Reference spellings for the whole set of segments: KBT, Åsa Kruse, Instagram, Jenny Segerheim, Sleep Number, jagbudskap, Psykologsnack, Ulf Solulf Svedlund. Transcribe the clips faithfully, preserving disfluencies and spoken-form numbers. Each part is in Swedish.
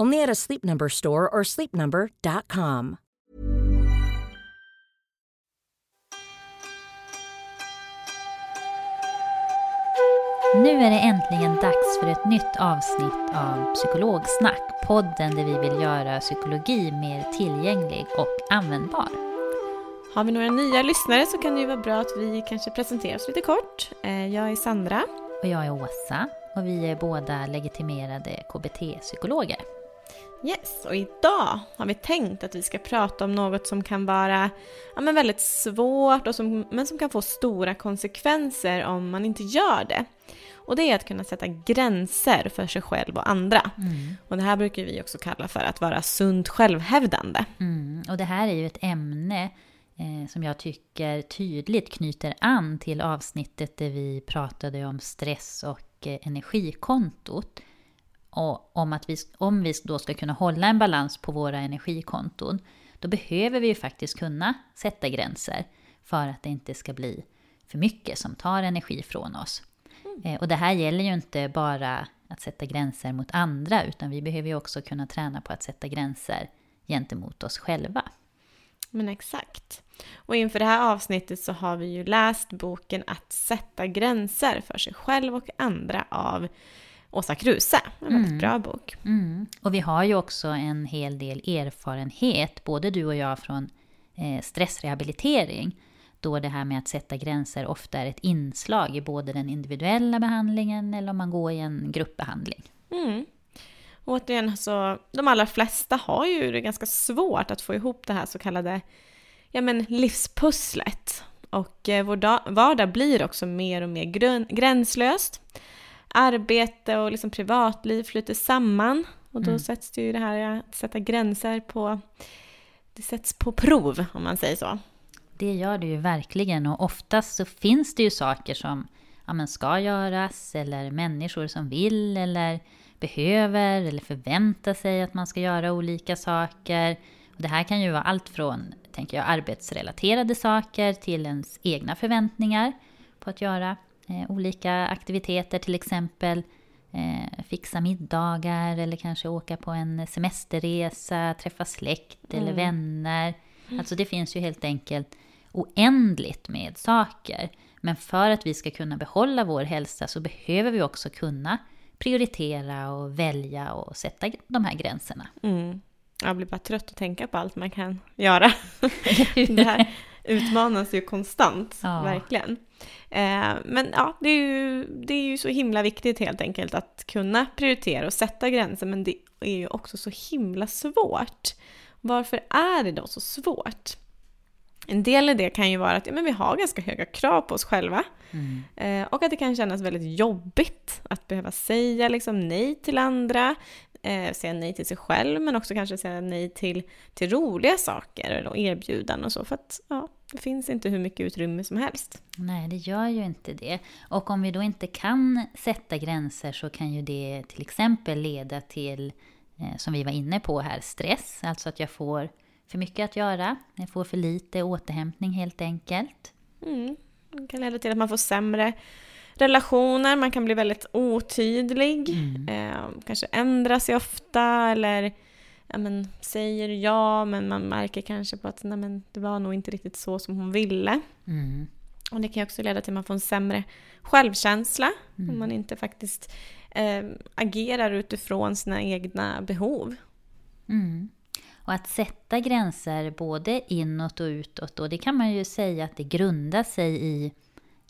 Only at a Sleep Number store or sleep number dot com. Nu är det äntligen dags för ett nytt avsnitt av Psykologsnack, podden där vi vill göra psykologi mer tillgänglig och användbar. Har vi några nya lyssnare så kan det ju vara bra att vi kanske presenterar oss lite kort. Jag är Sandra. Och jag är Åsa. Och vi är båda legitimerade K B T-psykologer. Yes, och idag har vi tänkt att vi ska prata om något som kan vara ja, men väldigt svårt och som, men som kan få stora konsekvenser om man inte gör det. Och det är att kunna sätta gränser för sig själv och andra. Mm. Och det här brukar vi också kalla för att vara sunt självhävdande. Mm. Och det här är ju ett ämne eh, som jag tycker tydligt knyter an till avsnittet där vi pratade om stress och eh, energikontot. Och om, att vi, om vi då ska kunna hålla en balans på våra energikonton, då behöver vi ju faktiskt kunna sätta gränser för att det inte ska bli för mycket som tar energi från oss. Mm. Och det här gäller ju inte bara att sätta gränser mot andra, utan vi behöver ju också kunna träna på att sätta gränser gentemot oss själva. Men exakt. Och inför det här avsnittet så har vi ju läst boken Att sätta gränser för sig själv och andra av Åsa Kruse, en väldigt mm. bra bok. Mm. Och vi har ju också en hel del erfarenhet, både du och jag, från stressrehabilitering. Då det här med att sätta gränser ofta är ett inslag i både den individuella behandlingen eller om man går i en gruppbehandling. Mm. Och återigen så, de allra flesta har ju det ganska svårt att få ihop det här så kallade ja, men livspusslet. Och eh, vår dag, vardag blir också mer och mer grön, gränslöst. Arbete och liksom privatliv flyter samman. Och då mm. sätts det ju det här att sätta gränser på, det sätts på prov om man säger så. Det gör det ju verkligen, och oftast så finns det ju saker som ja, men ska göras, eller människor som vill eller behöver eller förväntar sig att man ska göra olika saker. Och det här kan ju vara allt från, tänker jag, arbetsrelaterade saker till ens egna förväntningar på att göra eh, olika aktiviteter, till exempel eh, fixa middagar eller kanske åka på en semesterresa, träffa släkt mm. eller vänner. Alltså det finns ju helt enkelt oändligt med saker. Men för att vi ska kunna behålla vår hälsa så behöver vi också kunna prioritera och välja och sätta de här gränserna. Mm. Jag blir bara trött att tänka på allt man kan göra. Det här utmanas ju konstant, ja. Verkligen. Eh, men ja, det är, ju, det är ju så himla viktigt helt enkelt att kunna prioritera och sätta gränser. Men det är ju också så himla svårt. Varför är det då så svårt? En del i det kan ju vara att ja, men vi har ganska höga krav på oss själva. Mm. Eh, och att det kan kännas väldigt jobbigt att behöva säga liksom, nej till andra. Eh, säga nej till sig själv, men också kanske säga nej till, till roliga saker eller erbjudanden och så. För att ja, det finns inte hur mycket utrymme som helst. Nej, det gör ju inte det. Och om vi då inte kan sätta gränser så kan ju det till exempel leda till, som vi var inne på här, stress. Alltså att jag får för mycket att göra. Jag får för lite återhämtning helt enkelt. Mm. Det kan leda till att man får sämre relationer, man kan bli väldigt otydlig, mm. eh, kanske ändrar sig ofta eller ja, men, säger ja, men man märker kanske på att nej, men, det var nog inte riktigt så som hon ville. Mm. Och det kan också leda till att man får en sämre självkänsla mm. om man inte faktiskt eh, agerar utifrån sina egna behov. Mm. Och att sätta gränser både inåt och utåt, och det kan man ju säga att det grundar sig i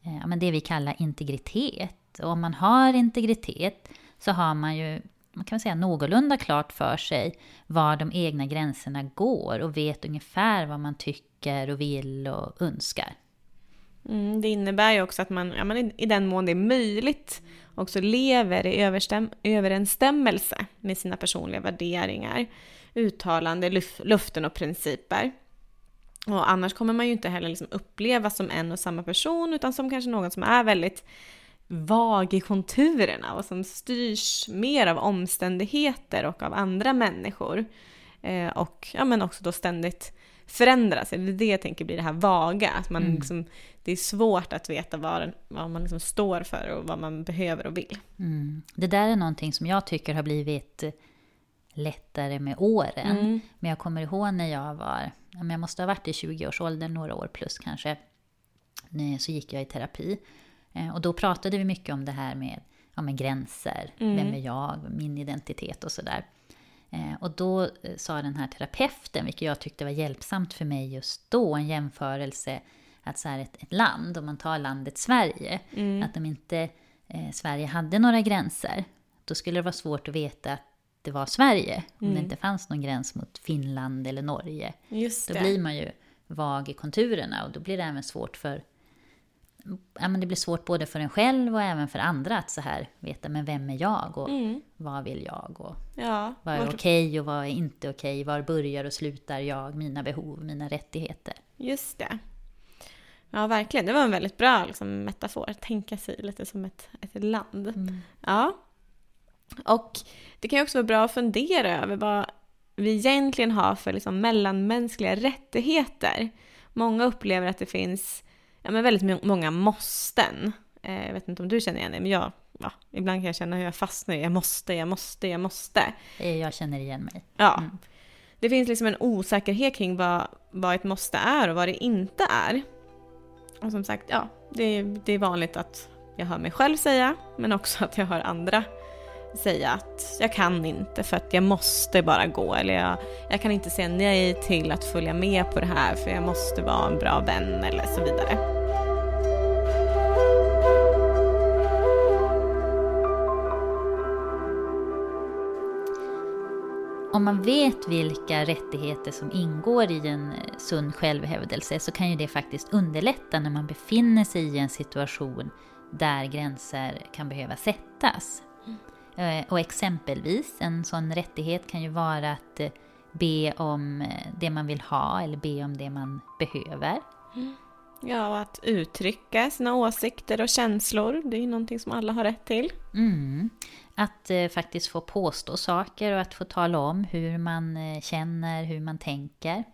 eh, men det vi kallar integritet. Och om man har integritet så har man ju, man kan säga, någorlunda klart för sig var de egna gränserna går och vet ungefär vad man tycker och vill och önskar. Mm, det innebär ju också att man, ja, man i den mån det är möjligt också lever i överstäm- överensstämmelse med sina personliga värderingar, uttalande, luf- luften och principer. Och annars kommer man ju inte heller liksom upplevas som en och samma person, utan som kanske någon som är väldigt vag i konturerna och som styrs mer av omständigheter och av andra människor. Eh, och ja, men också då ständigt förändras. Det är det jag tänker blir det här vaga. Att man mm. liksom, det är svårt att veta vad, vad man liksom står för och vad man behöver och vill. Mm. Det där är någonting som jag tycker har blivit lättare med åren. Mm. Men jag kommer ihåg när jag var, jag måste ha varit i tjugo-årsåldern, några år plus kanske, så gick jag i terapi. Och då pratade vi mycket om det här med, ja, med gränser, mm. vem är jag, min identitet och sådär. Och då sa den här terapeuten, vilket jag tyckte var hjälpsamt för mig just då, en jämförelse att så här ett, ett land, om man tar landet Sverige, mm. att om inte eh, Sverige hade några gränser, då skulle det vara svårt att veta att det var Sverige, om mm. det inte fanns någon gräns mot Finland eller Norge. Just det. Då blir man ju vag i konturerna, och då blir det även svårt för, ja, men det blir svårt både för en själv och även för andra att så här veta, men vem är jag och mm. vad vill jag och ja, vad är vart... okej och vad är inte okej, var börjar och slutar jag, mina behov, mina rättigheter. Just det. Ja, verkligen. Det var en väldigt bra liksom, metafor, att tänka sig lite som ett, ett land. Mm. Ja. Och det kan ju också vara bra att fundera över vad vi egentligen har för liksom, mellanmänskliga rättigheter. Många upplever att det finns, ja, men väldigt många måsten. Eh, jag vet inte om du känner igen det, men jag, ja, ibland kan jag känna hur jag fastnar. Jag måste, jag måste, jag måste. Jag känner igen mig. Mm. Ja. Det finns liksom en osäkerhet kring vad, vad ett måste är och vad det inte är. Och som sagt, ja, det, det är vanligt att jag hör mig själv säga, men också att jag hör andra säga att jag kan inte för att jag måste bara gå, eller jag, jag kan inte säga nej till att följa med på det här för jag måste vara en bra vän eller så vidare. Om man vet vilka rättigheter som ingår i en sund självhävdelse, så kan ju det faktiskt underlätta när man befinner sig i en situation där gränser kan behöva sättas. Och exempelvis en sån rättighet kan ju vara att be om det man vill ha eller be om det man behöver. Ja, och att uttrycka sina åsikter och känslor, det är ju någonting som alla har rätt till. Mm. Att eh, faktiskt få påstå saker och att få tala om hur man eh, känner, hur man tänker.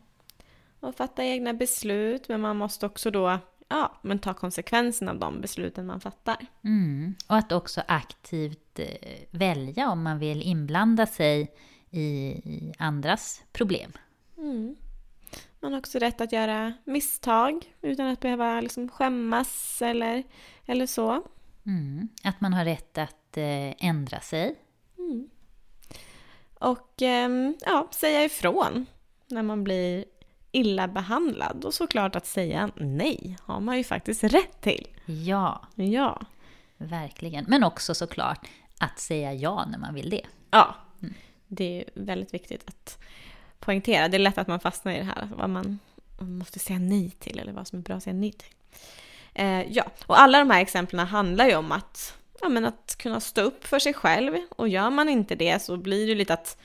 Och fatta egna beslut, men man måste också då, ja, men ta konsekvenserna av de besluten man fattar. Mm. Och att också aktivt eh, välja om man vill inblanda sig i, i andras problem. Mm. Man har också rätt att göra misstag utan att behöva liksom skämmas eller, eller så. Mm. Att man har rätt att eh, ändra sig. Mm. Och eh, ja, säga ifrån när man blir illa behandlad. Och såklart att säga nej har man ju faktiskt rätt till. Ja, ja. Verkligen. Men också såklart att säga ja när man vill det. Ja, mm. Det är väldigt viktigt att poängtera. Det är lätt att man fastnar i det här, vad man måste säga nej till eller vad som är bra att säga nej till. Eh, ja, och alla de här exemplen handlar ju om att, ja, men att kunna stå upp för sig själv, och gör man inte det så blir det lite att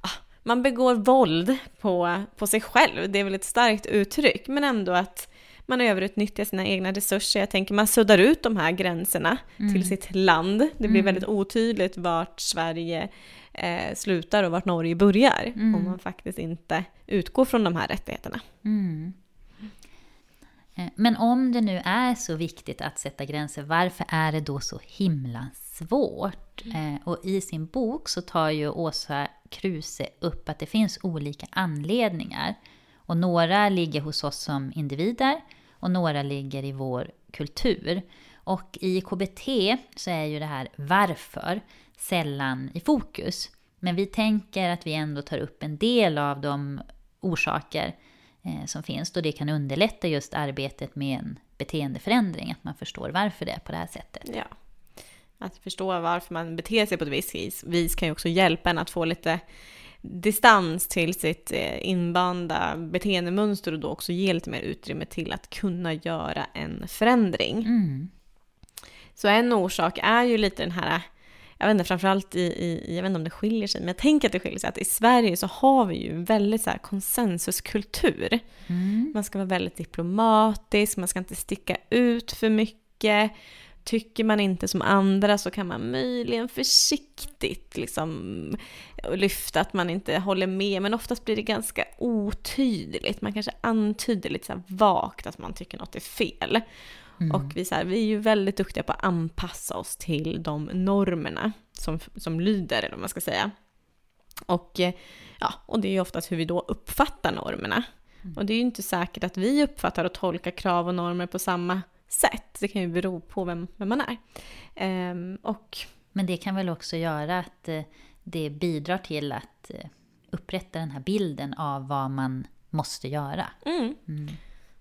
ah, man begår våld på, på sig själv. Det är väl ett starkt uttryck, men ändå att man överutnyttjar sina egna resurser. Jag tänker man suddar ut de här gränserna mm. till sitt land. Det blir mm. väldigt otydligt vart Sverige eh, slutar och vart Norge börjar mm. om man faktiskt inte utgår från de här rättigheterna. Mm. Men om det nu är så viktigt att sätta gränser, varför är det då så himla svårt? Mm. Och i sin bok så tar ju Åsa Kruse upp att det finns olika anledningar. Och några ligger hos oss som individer och några ligger i vår kultur. Och i K B T så är ju det här varför sällan i fokus. Men vi tänker att vi ändå tar upp en del av de orsaker som finns. Då det kan underlätta just arbetet med en beteendeförändring. Att man förstår varför det är på det här sättet. Ja. Att förstå varför man beter sig på ett visst vis. Vi kan ju också hjälpa en att få lite distans till sitt invanda beteendemönster. Och då också ge lite mer utrymme till att kunna göra en förändring. Mm. Så en orsak är ju lite den här... Jag vet inte, framförallt i, i, jag vet inte om det skiljer sig, men jag tänker att det skiljer sig, att i Sverige så har vi ju en väldigt så här konsensuskultur. Mm. Man ska vara väldigt diplomatisk, man ska inte sticka ut för mycket. Tycker man inte som andra så kan man möjligen försiktigt liksom lyfta att man inte håller med. Men oftast blir det ganska otydligt. Man kanske antyder lite så här vagt att man tycker något är fel. Mm. Och vi, så här, vi är ju väldigt duktiga på att anpassa oss till de normerna som, som lyder, eller vad man ska säga. Och, ja, och det är ju oftast hur vi då uppfattar normerna. Mm. Och det är ju inte säkert att vi uppfattar och tolkar krav och normer på samma sätt. Det kan ju bero på vem, vem man är. Ehm, och... Men det kan väl också göra att det bidrar till att upprätta den här bilden av vad man måste göra. Mm. Mm.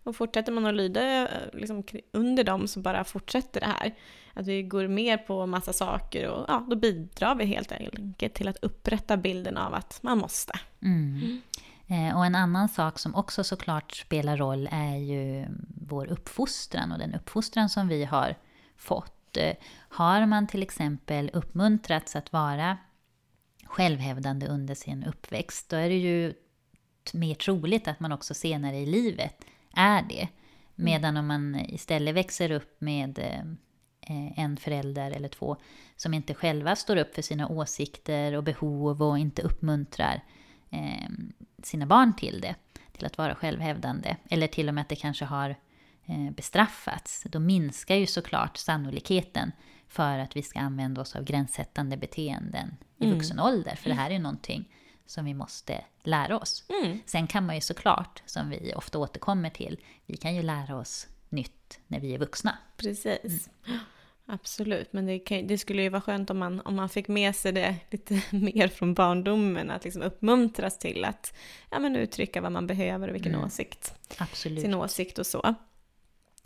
Och fortsätter man att lyda liksom under dem så bara fortsätter det här. Att vi går mer på massa saker och ja, då bidrar vi helt enkelt till att upprätta bilden av att man måste. Mm. Mm. Och en annan sak som också såklart spelar roll är ju vår uppfostran och den uppfostran som vi har fått. Har man till exempel uppmuntrats att vara självhävdande under sin uppväxt, då är det ju mer troligt att man också senare i livet är det. Medan om man istället växer upp med eh, en förälder eller två som inte själva står upp för sina åsikter och behov och inte uppmuntrar eh, sina barn till det, till att vara självhävdande, eller till och med att det kanske har eh, bestraffats, då minskar ju såklart sannolikheten för att vi ska använda oss av gränssättande beteenden i mm. vuxen ålder, för det här är ju någonting som vi måste lära oss. Mm. Sen kan man ju såklart, som vi ofta återkommer till, vi kan ju lära oss nytt när vi är vuxna. Precis. Mm. Absolut. Men det, kan, det skulle ju vara skönt om man, om man fick med sig det lite mer från barndomen. Att liksom uppmuntras till att ja, men uttrycka vad man behöver och vilken mm. åsikt. Absolut. Sin åsikt och så.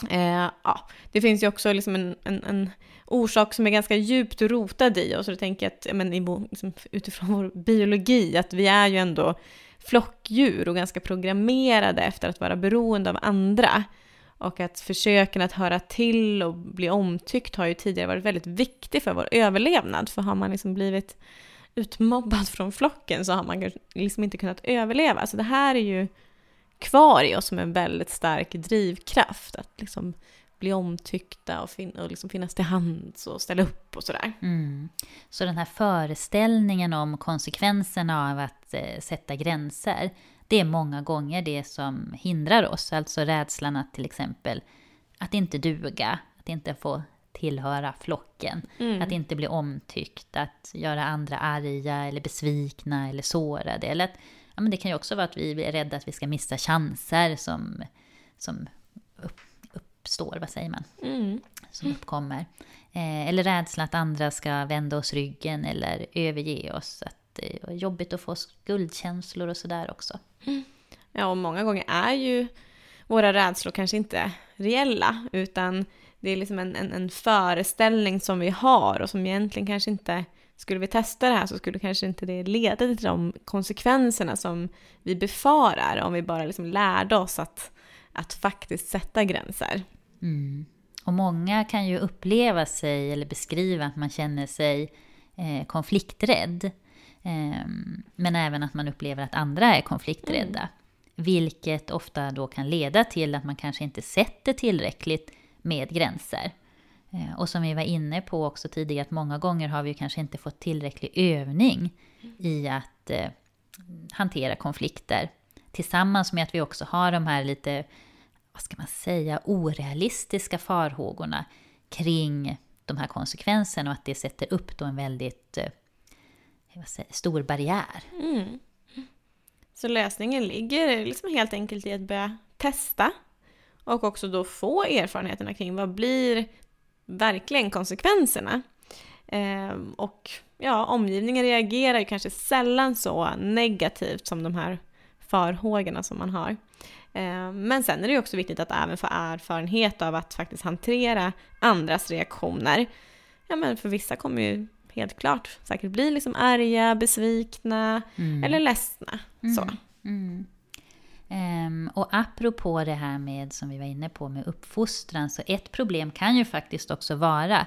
Eh, ja. Det finns ju också liksom en, en, en orsak som är ganska djupt rotad i oss, och då tänker jag att men, liksom, utifrån vår biologi, att vi är ju ändå flockdjur och ganska programmerade efter att vara beroende av andra, och att försöken att höra till och bli omtyckt har ju tidigare varit väldigt viktigt för vår överlevnad, för har man liksom blivit utmobbad från flocken så har man liksom inte kunnat överleva. Så det här är ju kvar i oss som en väldigt stark drivkraft, att liksom bli omtyckta och, fin- och liksom finnas till hands och ställa upp och sådär. Mm. Så den här föreställningen om konsekvenserna av att eh, sätta gränser, det är många gånger det som hindrar oss. Alltså rädslan att till exempel att inte duga, att inte få tillhöra flocken, mm. att inte bli omtyckt, att göra andra arga eller besvikna eller sårade, eller att ja, men det kan ju också vara att vi är rädda att vi ska missa chanser som, som upp, uppstår, vad säger man, mm. som uppkommer. Eh, eller rädsla att andra ska vända oss ryggen eller överge oss. Att det är jobbigt att få skuldkänslor och sådär också. Mm. Ja, och många gånger är ju våra rädslor kanske inte reella, utan det är liksom en, en, en föreställning som vi har och som egentligen kanske inte... Skulle vi testa det här så skulle kanske inte det leda till de konsekvenserna som vi befarar, om vi bara liksom lärde oss att, att faktiskt sätta gränser. Mm. Och många kan ju uppleva sig eller beskriva att man känner sig eh, konflikträdd. Eh, men även att man upplever att andra är konflikträdda. Mm. Vilket ofta då kan leda till att man kanske inte sätter tillräckligt med gränser. Och som vi var inne på också tidigare, att många gånger har vi kanske inte fått tillräcklig övning i att eh, hantera konflikter. Tillsammans med att vi också har de här lite vad ska man säga, orealistiska farhågorna kring de här konsekvenserna, och att det sätter upp då en väldigt vad säger, stor barriär. Mm. Så lösningen ligger liksom helt enkelt i att börja testa och också då få erfarenheterna kring vad blir verkligen konsekvenserna. Ehm, och ja, omgivningen reagerar ju kanske sällan så negativt som de här farhågorna som man har. Ehm, men sen är det ju också viktigt att även få erfarenhet av att faktiskt hantera andras reaktioner. Ja, men för vissa kommer ju helt klart säkert bli liksom arga, besvikna mm. eller ledsna. Mm. Så. Mm. Um, och apropå det här med, som vi var inne på, med uppfostran, så ett problem kan ju faktiskt också vara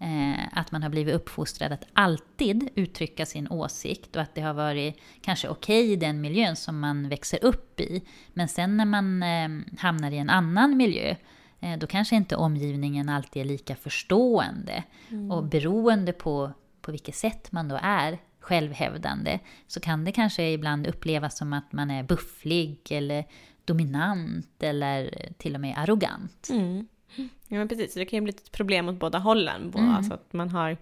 eh, att man har blivit uppfostrad att alltid uttrycka sin åsikt, och att det har varit kanske okej i den miljön som man växer upp i, men sen när man eh, hamnar i en annan miljö eh, då kanske inte omgivningen alltid är lika förstående mm. och beroende på, på vilket sätt man då är självhävdande, så kan det kanske ibland upplevas som att man är bufflig eller dominant eller till och med arrogant. Mm. Ja, men precis. Det kan ju bli ett problem åt båda hållen. Mm. Alltså att man har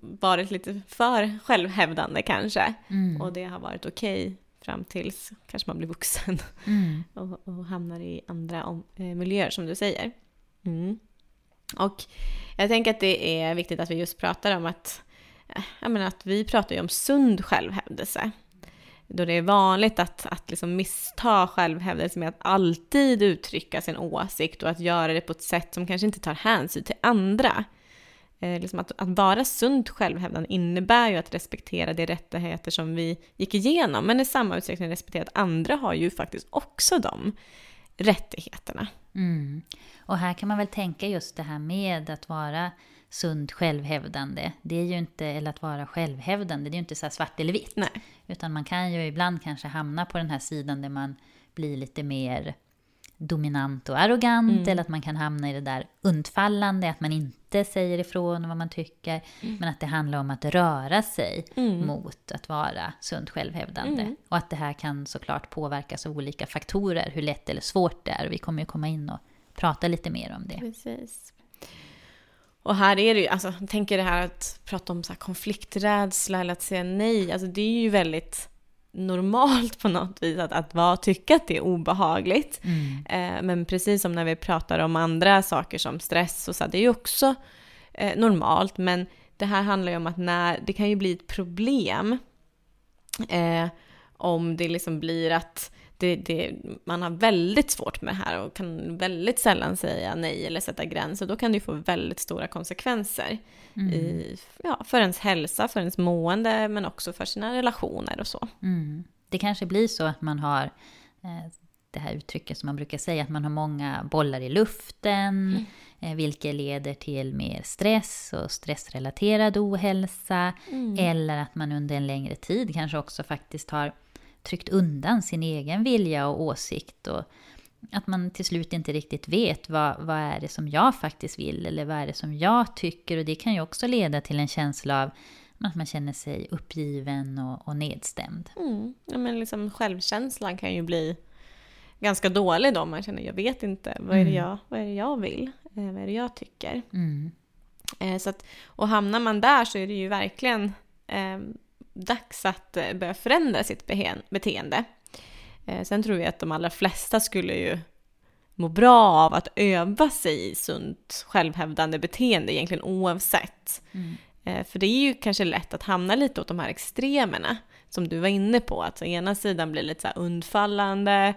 varit lite för självhävdande kanske. Mm. Och det har varit okej fram tills kanske man blir vuxen mm. och, och hamnar i andra om, eh, miljöer som du säger. Mm. Och jag tänker att det är viktigt att vi just pratar om att Jag menar att vi pratar ju om sund självhävdelse, då det är vanligt att, att liksom missta självhävdelse med att alltid uttrycka sin åsikt och att göra det på ett sätt som kanske inte tar hänsyn till andra. Eh, liksom att, att vara sunt självhävdande innebär ju att respektera de rättigheter som vi gick igenom, men i samma utsträckning respektera att andra har ju faktiskt också de rättigheterna. Mm. Och här kan man väl tänka just det här med att vara sund självhävdande, det är ju inte, eller att vara självhävdande, det är ju inte så här svart eller vitt. Nej. Utan man kan ju ibland kanske hamna på den här sidan där man blir lite mer dominant och arrogant mm. eller att man kan hamna i det där undfallande, att man inte säger ifrån vad man tycker mm. men att det handlar om att röra sig mm. mot att vara sund självhävdande mm. och att det här kan såklart påverkas av olika faktorer, hur lätt eller svårt det är, och vi kommer ju komma in och prata lite mer om det. Precis. Och här är det ju, alltså, tänker det här att prata om så här konflikträdsla eller att säga nej, alltså det är ju väldigt normalt på något vis att, att vara, tycka att det är obehagligt. Mm. Eh, men precis som när vi pratar om andra saker som stress och så, det är ju också eh, normalt, men det här handlar ju om att när, det kan ju bli ett problem eh, om det liksom blir att Det, det, man har väldigt svårt med det här och kan väldigt sällan säga nej eller sätta gränser, då kan det ju få väldigt stora konsekvenser mm. i, ja, för ens hälsa, för ens mående, men också för sina relationer och så. Mm. Det kanske blir så att man har eh, det här uttrycket som man brukar säga, att man har många bollar i luften mm. eh, vilket leder till mer stress och stressrelaterad ohälsa mm. eller att man under en längre tid kanske också faktiskt har tryckt undan sin egen vilja och åsikt, och att man till slut inte riktigt vet vad, vad är det som jag faktiskt vill eller vad är det som jag tycker, och det kan ju också leda till en känsla av att man känner sig uppgiven och, och nedstämd. Mm. Ja, men liksom självkänslan kan ju bli ganska dålig då, man känner jag vet inte, vad är det jag, vad är det jag vill, vad är det jag tycker. Mm. Så att, och hamnar man där så är det ju verkligen eh, dags att börja förändra sitt beteende. Sen tror jag att de allra flesta skulle ju må bra av att öva sig i sunt självhävdande beteende egentligen oavsett. Mm. För det är ju kanske lätt att hamna lite åt de här extremerna som du var inne på. Att å ena sidan blir lite så här undfallande,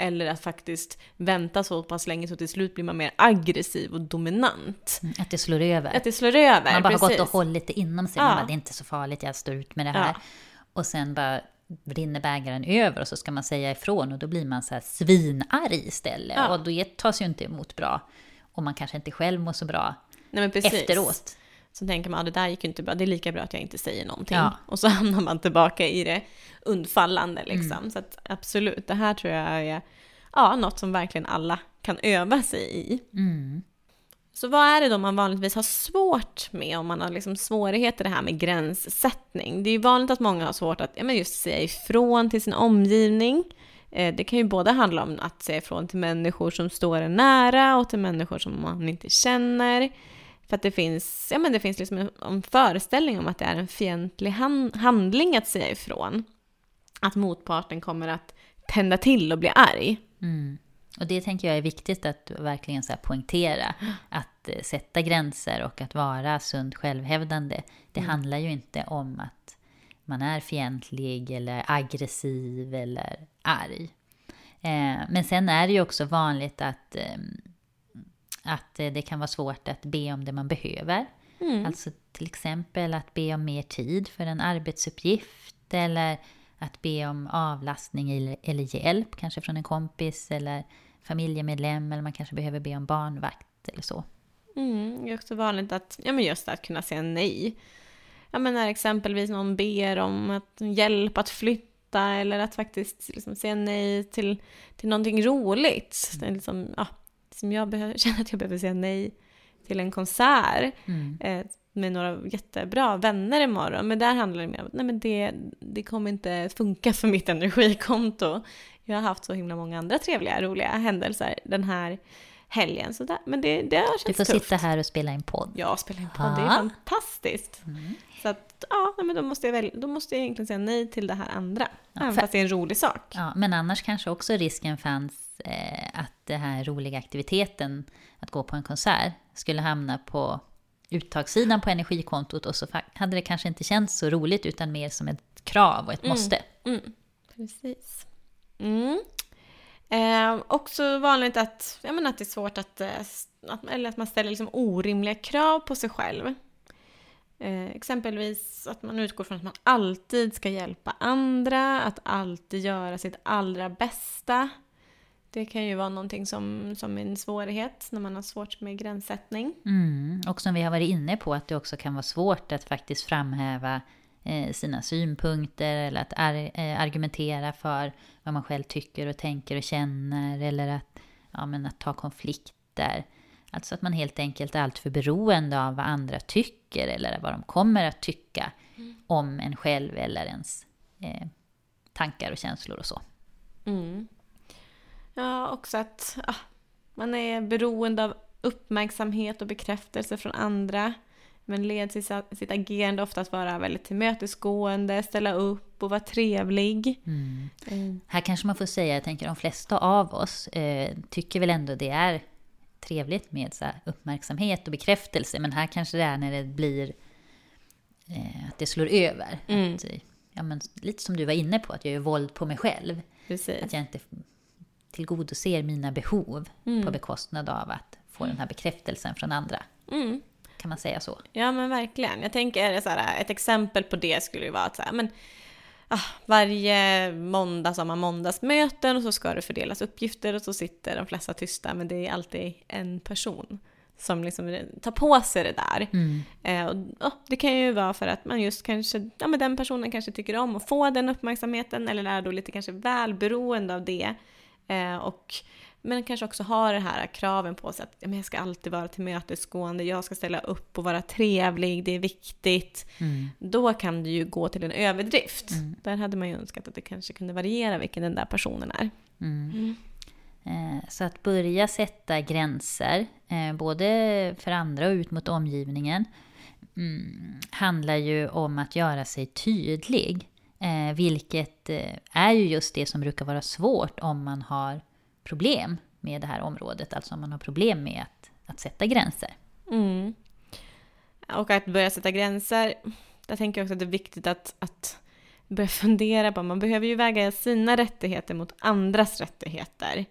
eller att faktiskt vänta så pass länge så till slut blir man mer aggressiv och dominant. Att det slår över. Att det slår över, man bara precis. Har gått och hållit det inom sig. Ja. Man bara, det är inte så farligt, jag står ut med det här. Ja. Och sen bara brinner bägaren över och så ska man säga ifrån, och då blir man så här svinarg istället. Ja. Och då tas ju inte emot bra. Och man kanske inte själv mår så bra. Nej, men precis. Efteråt. Så tänker man, ah, det där gick ju inte bra, det är lika bra att jag inte säger någonting. Ja. Och så hamnar man tillbaka i det undfallande liksom. Mm. Så att absolut, det här tror jag är ja, något som verkligen alla kan öva sig i. Mm. Så vad är det då man vanligtvis har svårt med, om man har liksom svårigheter det här med gränssättning? Det är ju vanligt att många har svårt att ja, men just säga ifrån till sin omgivning. Det kan ju både handla om att säga ifrån till människor som står en nära och till människor som man inte känner. För att det finns, ja men det finns liksom en föreställning om att det är en fientlig han- handling att säga ifrån. Att motparten kommer att tända till och bli arg. Mm. Och det tänker jag är viktigt att verkligen så här poängtera. Att sätta gränser och att vara sunt självhävdande. Det mm. handlar ju inte om att man är fientlig eller aggressiv eller arg. Eh, men sen är det ju också vanligt att, eh, att det kan vara svårt att be om det man behöver. Mm. Alltså till exempel att be om mer tid för en arbetsuppgift eller att be om avlastning eller hjälp, kanske från en kompis eller familjemedlem, eller man kanske behöver be om barnvakt eller så. Mm, det är också vanligt att, ja men just att kunna säga nej. Ja men när exempelvis någon ber om att hjälp att flytta eller att faktiskt liksom säga nej till, till någonting roligt. Mm. Det är liksom, ja, som jag behöver, känner att jag behöver säga nej till en konsert. Mm. Eh, med några jättebra vänner imorgon. Men där handlar det mer om att nej, men det, det kommer inte funka för mitt energikonto. Jag har haft så himla många andra trevliga, roliga händelser den här helgen. Så där. Men det, det har känts tufft. Du får tufft. Sitta här och spela en podd. Ja, spela en podd. Ah. Det är fantastiskt. Mm. Så att, ja, men då måste jag väl, då måste jag egentligen säga nej till det här andra. Ja, även för, fast det är en rolig sak. Ja, men annars kanske också risken fanns eh, att den här roliga aktiviteten, att gå på en konsert, skulle hamna på uttagssidan på energikontot, och så hade det kanske inte känts så roligt utan mer som ett krav och ett mm. måste. Mm. Precis. Mm. Eh, också vanligt att, jag menar, att det är svårt att, att, eller att man ställer liksom orimliga krav på sig själv. Eh, exempelvis att man utgår från att man alltid ska hjälpa andra, att alltid göra sitt allra bästa. Det kan ju vara någonting som, som en svårighet när man har svårt med gränssättning. Mm. Och som vi har varit inne på, att det också kan vara svårt att faktiskt framhäva eh, sina synpunkter eller att ar- eh, argumentera för vad man själv tycker och tänker och känner, eller att, ja, men att ta konflikter. Alltså att man helt enkelt är alltför beroende av vad andra tycker eller vad de kommer att tycka mm. om en själv eller ens eh, tankar och känslor och så. Mm. Ja, också att ja, man är beroende av uppmärksamhet och bekräftelse från andra. Men leds i sitt agerande ofta att vara väldigt tillmötesgående, ställa upp och vara trevlig. Mm. Mm. Här kanske man får säga, jag tänker de flesta av oss eh, tycker väl ändå det är trevligt med så här, uppmärksamhet och bekräftelse. Men här kanske det är när det blir eh, att det slår över. Mm. Att, ja, men, lite som du var inne på, att jag gör våld på mig själv. Precis. Att jag inte tillgodoser mina behov mm. på bekostnad av att få den här bekräftelsen från andra. Mm. Kan man säga så? Ja, men verkligen. Jag tänker så här, ett exempel på det skulle ju vara att så här, men, ah, varje måndag så har man måndagsmöten och så ska det fördelas uppgifter och så sitter de flesta tysta, men det är alltid en person som liksom tar på sig det där. Mm. Eh, och, och det kan ju vara för att man just kanske, ja, men den personen kanske tycker om att få den uppmärksamheten eller är då lite kanske välberoende av det. Och, men kanske också har det här kraven på sig att men jag ska alltid vara tillmötesgående, jag ska ställa upp och vara trevlig, det är viktigt. Mm. Då kan det ju gå till en överdrift. Mm. Där hade man ju önskat att det kanske kunde variera vilken den där personen är. Mm. Mm. Så att börja sätta gränser, både för andra och ut mot omgivningen, handlar ju om att göra sig tydlig. Eh, vilket eh, är ju just det som brukar vara svårt om man har problem med det här området. Alltså om man har problem med att, att sätta gränser. Mm. Och att börja sätta gränser, där tänker jag också att det är viktigt att, att börja fundera på. Man behöver ju väga sina rättigheter mot andras rättigheter.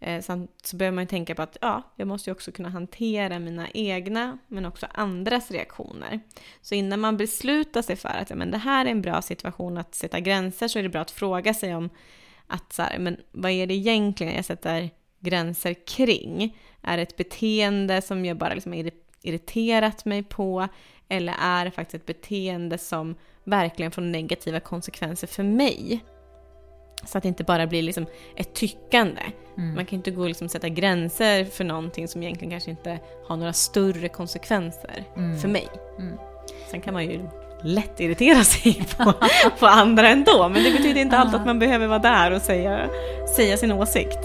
Eh, sen så behöver man ju tänka på att ja, jag måste ju också kunna hantera mina egna men också andras reaktioner. Så innan man beslutar sig för att ja, men det här är en bra situation att sätta gränser, så är det bra att fråga sig om att så här, men vad är det egentligen jag sätter gränser kring? Är det ett beteende som jag bara liksom är irriterat mig på, eller är det faktiskt ett beteende som verkligen får negativa konsekvenser för mig? Så att det inte bara blir liksom ett tyckande. Mm. Man kan inte gå och liksom sätta gränser för någonting som egentligen kanske inte har några större konsekvenser mm. för mig. Mm. Sen kan man ju lätt irritera sig på, på andra ändå. Men det betyder inte alltid att man behöver vara där och säga, säga sin åsikt.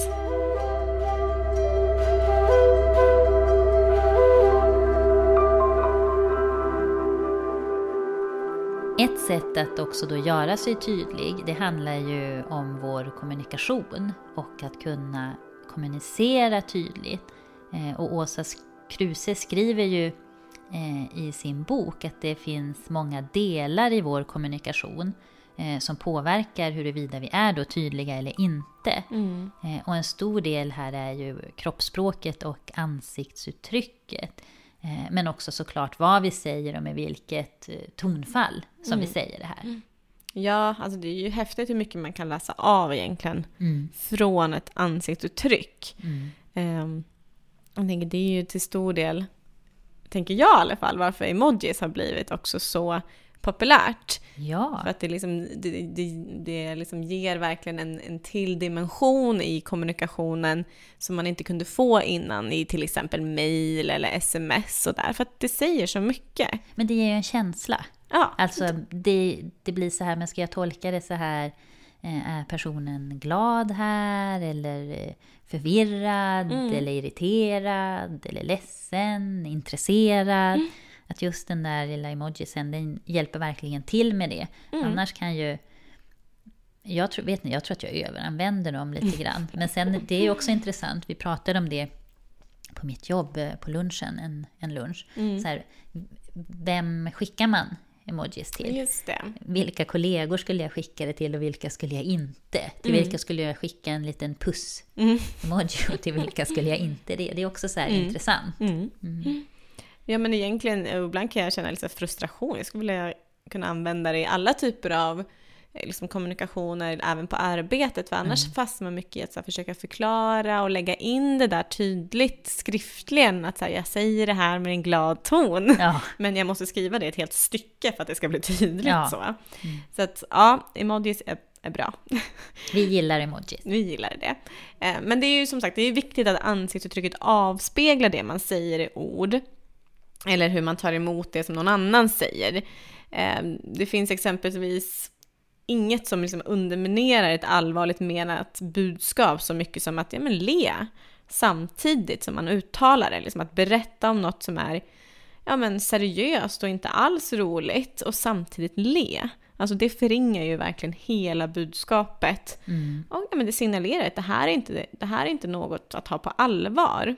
Ett sätt att också då göra sig tydlig, det handlar ju om vår kommunikation och att kunna kommunicera tydligt. Och Åsa Kruse skriver ju i sin bok att det finns många delar i vår kommunikation som påverkar huruvida vi är då tydliga eller inte. Mm. Och en stor del här är ju kroppsspråket och ansiktsuttrycket. Men också såklart vad vi säger och med vilket tonfall som mm. vi säger det här. Mm. Ja, alltså det är ju häftigt hur mycket man kan läsa av egentligen mm. från ett ansiktsuttryck. Mm. Um, jag tänker, det är ju till stor del, tänker jag i alla fall, varför emojis har blivit också så populärt. Ja. För att det, liksom, det, det, det liksom ger verkligen en, en till dimension i kommunikationen som man inte kunde få innan i till exempel mail eller sms och där. För att det säger så mycket. Men det ger ju en känsla. Ja. Alltså det, det blir så här, men ska jag tolka det så här? Är personen glad här eller förvirrad mm. eller irriterad eller ledsen, intresserad? Mm. Att just den där lilla emojisen, den hjälper verkligen till med det. Mm. Annars kan ju... Jag tror, vet ni, jag tror att jag överanvänder dem lite grann. Men sen, det är också intressant. Vi pratade om det på mitt jobb på lunchen, en, en lunch. Mm. Så här, vem skickar man emojis till? Just det. Vilka kollegor skulle jag skicka det till och vilka skulle jag inte? Till mm. vilka skulle jag skicka en liten puss-emoji mm. och till vilka skulle jag inte det? Det är också så här mm. intressant. Mm. Mm. Ja, men egentligen, ibland kan jag känna lite frustration. Jag skulle vilja kunna använda det i alla typer av liksom, kommunikationer, även på arbetet. För annars mm. fastnar man mycket i att så här, försöka förklara och lägga in det där tydligt skriftligen. Att så här, jag säger det här med en glad ton. Ja. Men jag måste skriva det ett helt stycke för att det ska bli tydligt. Ja. Så, mm. så att ja, emojis är, är bra. Vi gillar emojis. Vi gillar det. Men det är ju som sagt, det är viktigt att ansiktsuttrycket avspeglar det man säger i ord. Eller hur man tar emot det som någon annan säger. Det finns exempelvis inget som liksom underminerar ett allvarligt menat budskap så mycket som att ja, men le samtidigt som man uttalar det. Liksom att berätta om något som är ja, men seriöst och inte alls roligt och samtidigt le. Alltså det förringar ju verkligen hela budskapet. Mm. Och ja, men det signalerar att det här är inte, det här är inte något att ha på allvar.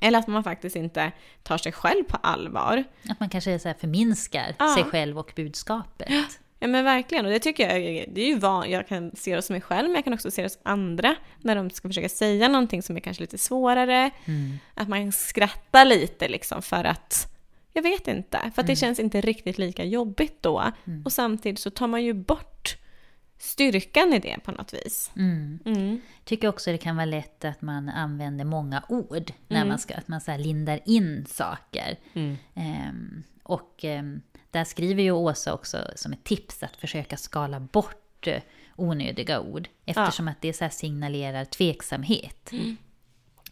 Eller att man faktiskt inte tar sig själv på allvar. Att man kanske så här förminskar ja. sig själv och budskapet. Ja, men verkligen. Och det tycker jag, det är ju van, jag kan se det som mig själv, men jag kan också se det som andra. När de ska försöka säga någonting som är kanske lite svårare. Mm. Att man skrattar lite liksom för att, jag vet inte. För att mm. det känns inte riktigt lika jobbigt då. Mm. Och samtidigt så tar man ju bort styrkan i det på något vis. Mm. Mm. Tycker också det kan vara lätt att man använder många ord när mm. man ska, att man så här lindar in saker. Mm. Ehm, och ehm, där skriver ju Åsa också som ett tips att försöka skala bort onödiga ord eftersom ja. att det så här signalerar tveksamhet. Mm.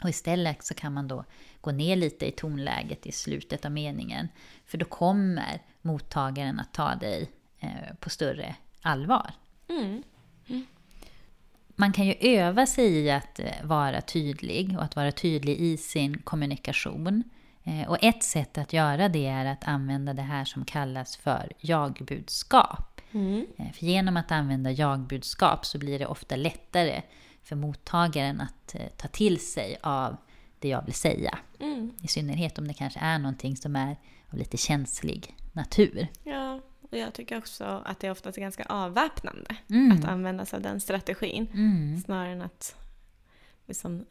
Och istället så kan man då gå ner lite i tonläget i slutet av meningen, för då kommer mottagaren att ta dig eh, på större allvar. Mm. Mm. Man kan ju öva sig i att vara tydlig och att vara tydlig i sin kommunikation. Och ett sätt att göra det är att använda det här som kallas för jagbudskap. Mm. För genom att använda jagbudskap så blir det ofta lättare för mottagaren att ta till sig av det jag vill säga. Mm. I synnerhet om det kanske är någonting som är av lite känslig natur. Ja. Och jag tycker också att det oftast är ganska avväpnande mm. att använda sig av den strategin. Mm. Snarare än att liksom,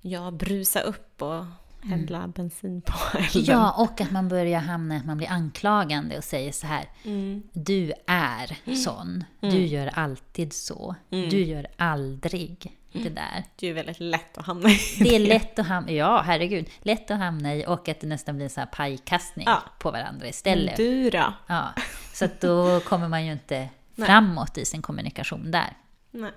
ja, brusa upp och hälla mm. bensin på elden. Ja, och att man börjar hamna, att man blir anklagande och säger så här. Mm. Du är mm. sån. Mm. Du gör alltid så. Mm. Du gör aldrig det där. Det är ju väldigt lätt att hamna i. Det är lätt att hamna, ja herregud, lätt att hamna i, och att det nästan blir en sån här pajkastning ja. på varandra istället. Du då? Ja, så att då kommer man ju inte Nej. framåt i sin kommunikation där. Nej.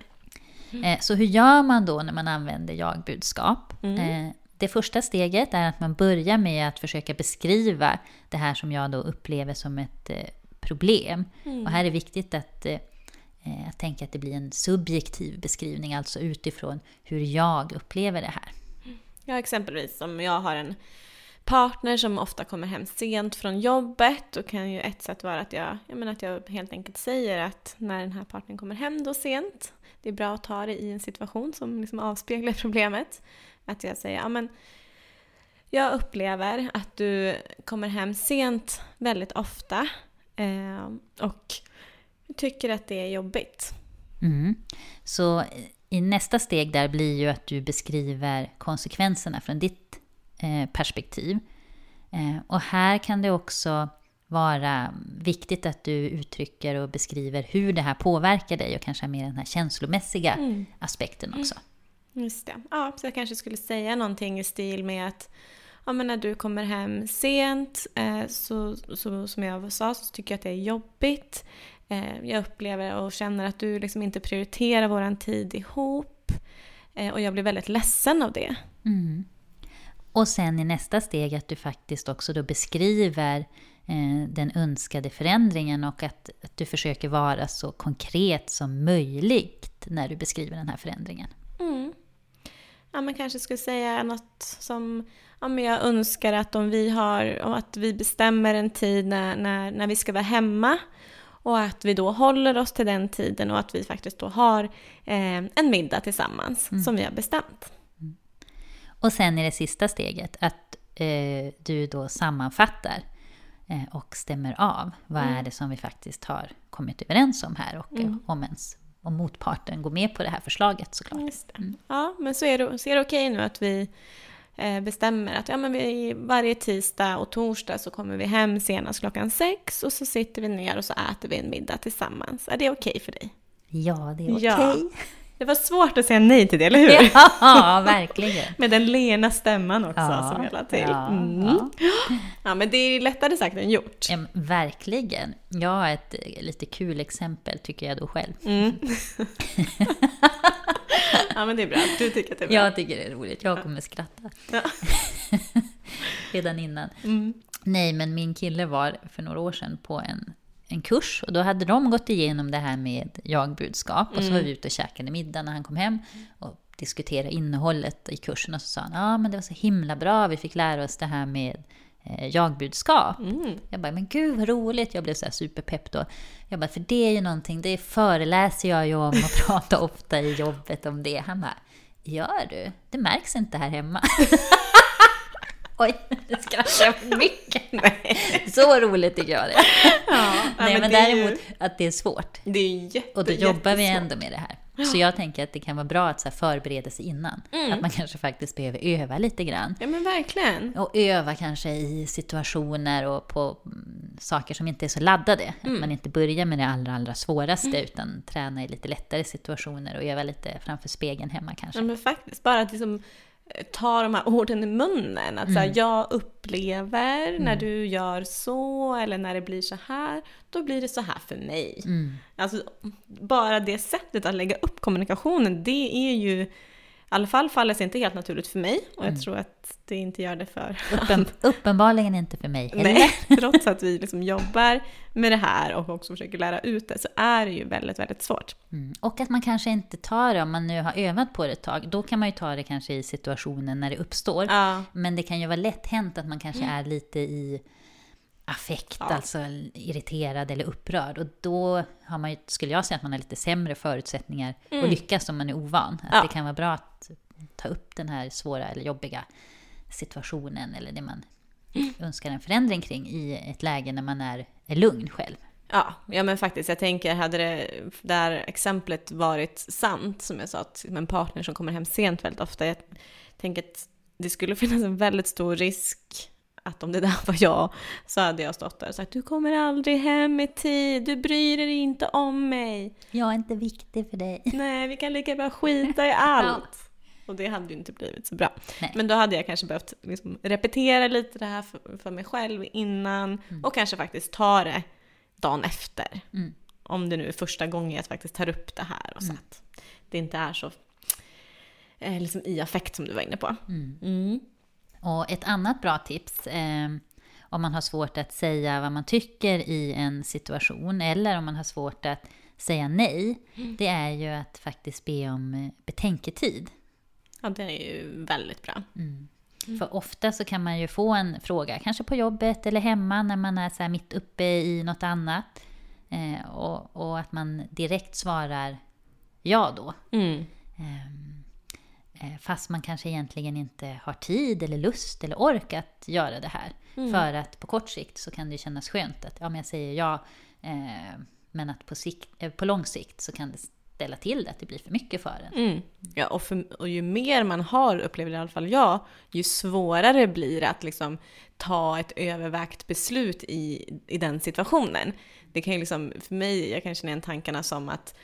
Mm. Så hur gör man då när man använder jagbudskap? Mm. Det första steget är att man börjar med att försöka beskriva det här som jag då upplever som ett problem. Mm. Och här är viktigt att, att tänka att det blir en subjektiv beskrivning, alltså utifrån hur jag upplever det här. Ja, exempelvis om jag har en partner som ofta kommer hem sent från jobbet, och kan ju ett sätt vara att jag, jag menar att jag helt enkelt säger att när den här partnern kommer hem då sent, det är bra att ta det i en situation som liksom avspeglar problemet. Att jag säger, ja men jag upplever att du kommer hem sent väldigt ofta eh, och tycker att det är jobbigt. Mm. Så i nästa steg där blir ju att du beskriver konsekvenserna från ditt eh, perspektiv. Eh, och här kan det också vara viktigt att du uttrycker och beskriver hur det här påverkar dig, och kanske mer den här känslomässiga mm. aspekten också. Mm. Just det. Ja, så jag kanske skulle säga någonting i stil med att ja, men när du kommer hem sent eh, så, så som jag sa så tycker jag att det är jobbigt. Eh, jag upplever och känner att du liksom inte prioriterar våran tid ihop eh, och jag blir väldigt ledsen av det. Mm. Och sen i nästa steg att du faktiskt också då beskriver eh, den önskade förändringen, och att, att du försöker vara så konkret som möjligt när du beskriver den här förändringen. Mm. Ja, man kanske skulle säga något som ja, men jag önskar att om vi har och att vi bestämmer en tid när, när, när vi ska vara hemma, och att vi då håller oss till den tiden, och att vi faktiskt då har eh, en middag tillsammans mm. som vi har bestämt. Mm. Och sen är det sista steget att eh, du då sammanfattar eh, och stämmer av vad mm. är det som vi faktiskt har kommit överens om här, och mm. om ens om motparten går med på det här förslaget såklart. Just det. Mm. Ja, men så är det, så är det okej nu att vi eh, bestämmer att ja, men vi, varje tisdag och torsdag så kommer vi hem senast klockan sex, och så sitter vi ner och så äter vi en middag tillsammans. Är det okej för dig? Ja, det är okej. Ja. Det var svårt att säga nej till det, eller hur? Ja, verkligen. Med den lena stämman också ja, som hela till. Ja, mm. ja. ja, men det är lättare sagt än gjort. Ja, verkligen. Jag har ett lite kul exempel tycker jag då själv. Mm. Ja, men det är bra. Du tycker att det är bra. Jag tycker det är roligt. Jag kommer skratta. Ja. Redan innan. Mm. Nej, men min kille var för några år sedan på en en kurs, och då hade de gått igenom det här med jagbudskap, och så var vi ute och käkade middag när han kom hem och diskuterade innehållet i kursen, och så sa han, ja ah, men det var så himla bra, vi fick lära oss det här med eh, jagbudskap. Mm. Jag bara, men gud vad roligt, jag blev så här superpepp då. Jag bara, för det är ju någonting, det föreläser jag ju om och pratar ofta i jobbet om det. Han bara, gör du? Det märks inte här hemma. Oj, det skrattar för mycket. Nej. Så roligt tycker jag det. Ja, nej, men, men det däremot ju... att det är svårt. Det är jätte, och då jobbar jättesvårt. Vi ändå med det här. Ja. Så jag tänker att det kan vara bra att så här förbereda sig innan. Mm. Att man kanske faktiskt behöver öva lite grann. Ja, men verkligen. Och öva kanske i situationer och på saker som inte är så laddade. Mm. Att man inte börjar med det allra, allra svåraste mm. utan träna i lite lättare situationer och öva lite framför spegeln hemma kanske. Ja, men faktiskt. Bara att liksom ta de här orden i munnen, att mm. så här, jag upplever mm. när du gör så, eller när det blir så här, då blir det så här för mig. Mm. Alltså bara det sättet att lägga upp kommunikationen, det är ju i alla fall faller sig inte helt naturligt för mig, och mm. jag tror att det inte gör det för Uppen, uppenbarligen inte för mig heller. Nej, trots att vi liksom jobbar med det här och också försöker lära ut det, så är det ju väldigt, väldigt svårt. Mm. Och att man kanske inte tar det, om man nu har övat på det ett tag, då kan man ju ta det kanske i situationen när det uppstår. Ja. Men det kan ju vara lätt hänt att man kanske mm. är lite i affekt, ja. Alltså irriterad eller upprörd, och då har man ju, skulle jag säga att man har lite sämre förutsättningar mm. att lyckas om man är ovan. Att ja. Det kan vara bra att ta upp den här svåra eller jobbiga situationen eller det man mm. önskar en förändring kring i ett läge när man är, är lugn själv. Ja, ja, men faktiskt, jag tänker, hade det där exemplet varit sant, som jag sa, att en partner som kommer hem sent väldigt ofta, jag tänker att det skulle finnas en väldigt stor risk att om det där var jag, så hade jag stått där och sagt, du kommer aldrig hem i tid, du bryr dig inte om mig. Jag är inte viktig för dig. Nej, vi kan lika bra skita i allt. Och det hade ju inte blivit så bra. Nej. Men då hade jag kanske behövt liksom repetera lite det här för, för mig själv innan. Mm. Och kanske faktiskt ta det dagen efter. Mm. Om det nu är första gången jag faktiskt tar upp det här. Och så mm. att det inte är så eh, liksom i affekt som du var inne på. Mm. Mm. Och ett annat bra tips, eh, om man har svårt att säga vad man tycker i en situation eller om man har svårt att säga nej, mm. det är ju att faktiskt be om betänketid. Ja, det är ju väldigt bra. Mm. Mm. För ofta så kan man ju få en fråga, kanske på jobbet eller hemma när man är så här mitt uppe i något annat. Eh, och, och att man direkt svarar ja då. Mm. Eh, fast man kanske egentligen inte har tid eller lust eller ork att göra det här. Mm. För att på kort sikt så kan det kännas skönt att ja, men jag säger ja, eh, men att på, sikt, eh, på lång sikt så kan det ställa till det, att det blir för mycket för en. Mm. Ja, och, för, och ju mer man har, upplever i alla fall jag, ju svårare blir det att liksom ta ett övervägt beslut i, i den situationen. Det kan ju liksom, för mig, jag kan känna en tankarna som att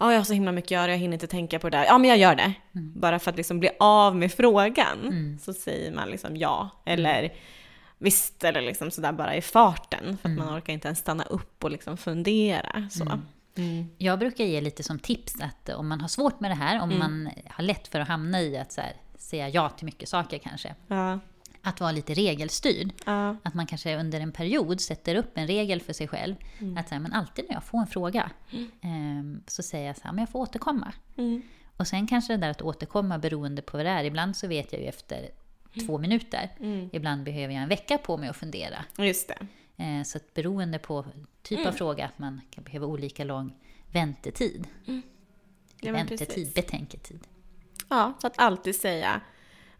ja, jag har så himla mycket att göra, jag hinner inte tänka på det där. Ja, men jag gör det. Mm. Bara för att liksom bli av med frågan, mm. så säger man liksom ja, eller mm. visst, eller liksom sådär bara i farten. För att mm. man orkar inte ens stanna upp och liksom fundera, så. Mm. Mm. Jag brukar ge lite som tips att om man har svårt med det här, om mm. man har lätt för att hamna i att så här, säga ja till mycket saker kanske, ja. Att vara lite regelstyrd, ja. Att man kanske under en period sätter upp en regel för sig själv, mm. att så här, men alltid när jag får en fråga, mm. eh, så säger jag så här, men jag får återkomma, mm. och sen kanske det där att återkomma beroende på vad det är, ibland så vet jag ju efter mm. två minuter, mm. ibland behöver jag en vecka på mig att fundera, just det. Så att beroende på typ mm. av fråga att man kan behöva olika lång väntetid. Mm. Ja, väntetid, precis. Betänketid. Ja, så att alltid säga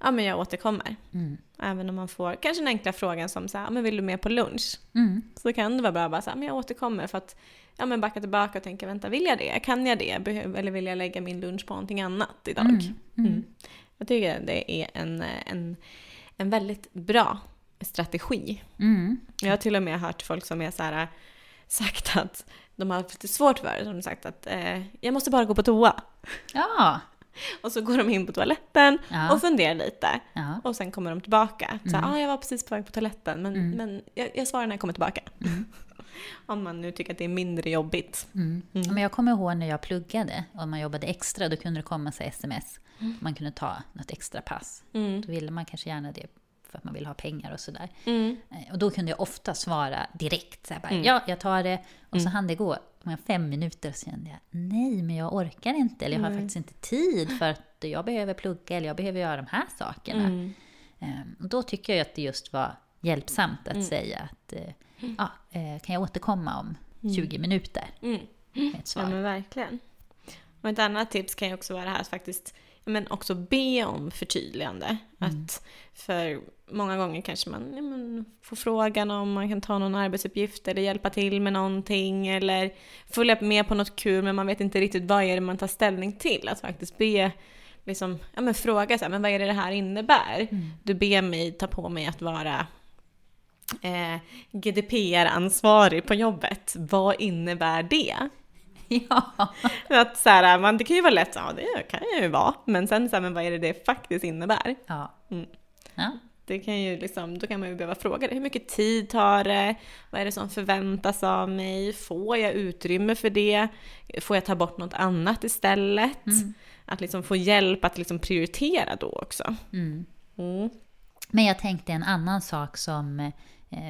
ja, men jag återkommer. Mm. Även om man får kanske den enkla frågan som så här, ja, men vill du med på lunch? Mm. Så kan det vara bra att bara säga, men jag återkommer, för att ja, men backa tillbaka och tänka, vänta, vill jag det? Kan jag det? Behöver, eller vill jag lägga min lunch på någonting annat idag? Mm. Mm. Mm. Jag tycker det är en, en, en väldigt bra strategi. Mm. Jag har till och med hört folk som är så här, sagt att de har lite svårt för det, som sagt att eh, jag måste bara gå på toa. Ja. Och så går de in på toaletten, ja. Och funderar lite, ja. Och sen kommer de tillbaka. Så mm. ah, jag var precis på väg på toaletten, men, mm. men jag, jag svarar när jag kommer tillbaka. Mm. Om man nu tycker att det är mindre jobbigt. Mm. Mm. Men jag kommer ihåg när jag pluggade och man jobbade extra, då kunde det komma så sms. Mm. Man kunde ta något extra pass. Mm. Då ville man kanske gärna det, för att man vill ha pengar och sådär. Mm. Och då kunde jag ofta svara direkt. Så här, bara, mm. Ja, jag tar det. Och mm. så hann det gå fem minuter och så kände jag, nej, men jag orkar inte. Eller jag har mm. faktiskt inte tid, för att jag behöver plugga eller jag behöver göra de här sakerna. Mm. Och då tycker jag att det just var hjälpsamt att mm. säga att ja, kan jag återkomma om mm. tjugo minuter? Mm. Ett svar. Ja, men verkligen. Och ett annat tips kan ju också vara det här att faktiskt, men också be om förtydligande. Mm. Att för många gånger kanske man, ja, man får frågan om man kan ta någon arbetsuppgift eller hjälpa till med någonting eller följa med på något kul, men man vet inte riktigt vad är det man tar ställning till. Att faktiskt be, liksom, ja, men fråga så här, men vad är det det här innebär? Mm. Du ber mig ta på mig att vara eh, G D P R-ansvarig på jobbet. Vad innebär det? Ja. Att så här, man, det kan ju vara lätt, ja, det kan ju vara, men sen så här, men vad är det det faktiskt innebär? Ja. Mm. Ja. Det kan ju liksom, då kan man ju behöva fråga det. Hur mycket tid tar det? Vad är det som förväntas av mig? Får jag utrymme för det? Får jag ta bort något annat istället? Mm. Att liksom få hjälp att liksom prioritera då också. Mm. Mm. Men jag tänkte en annan sak som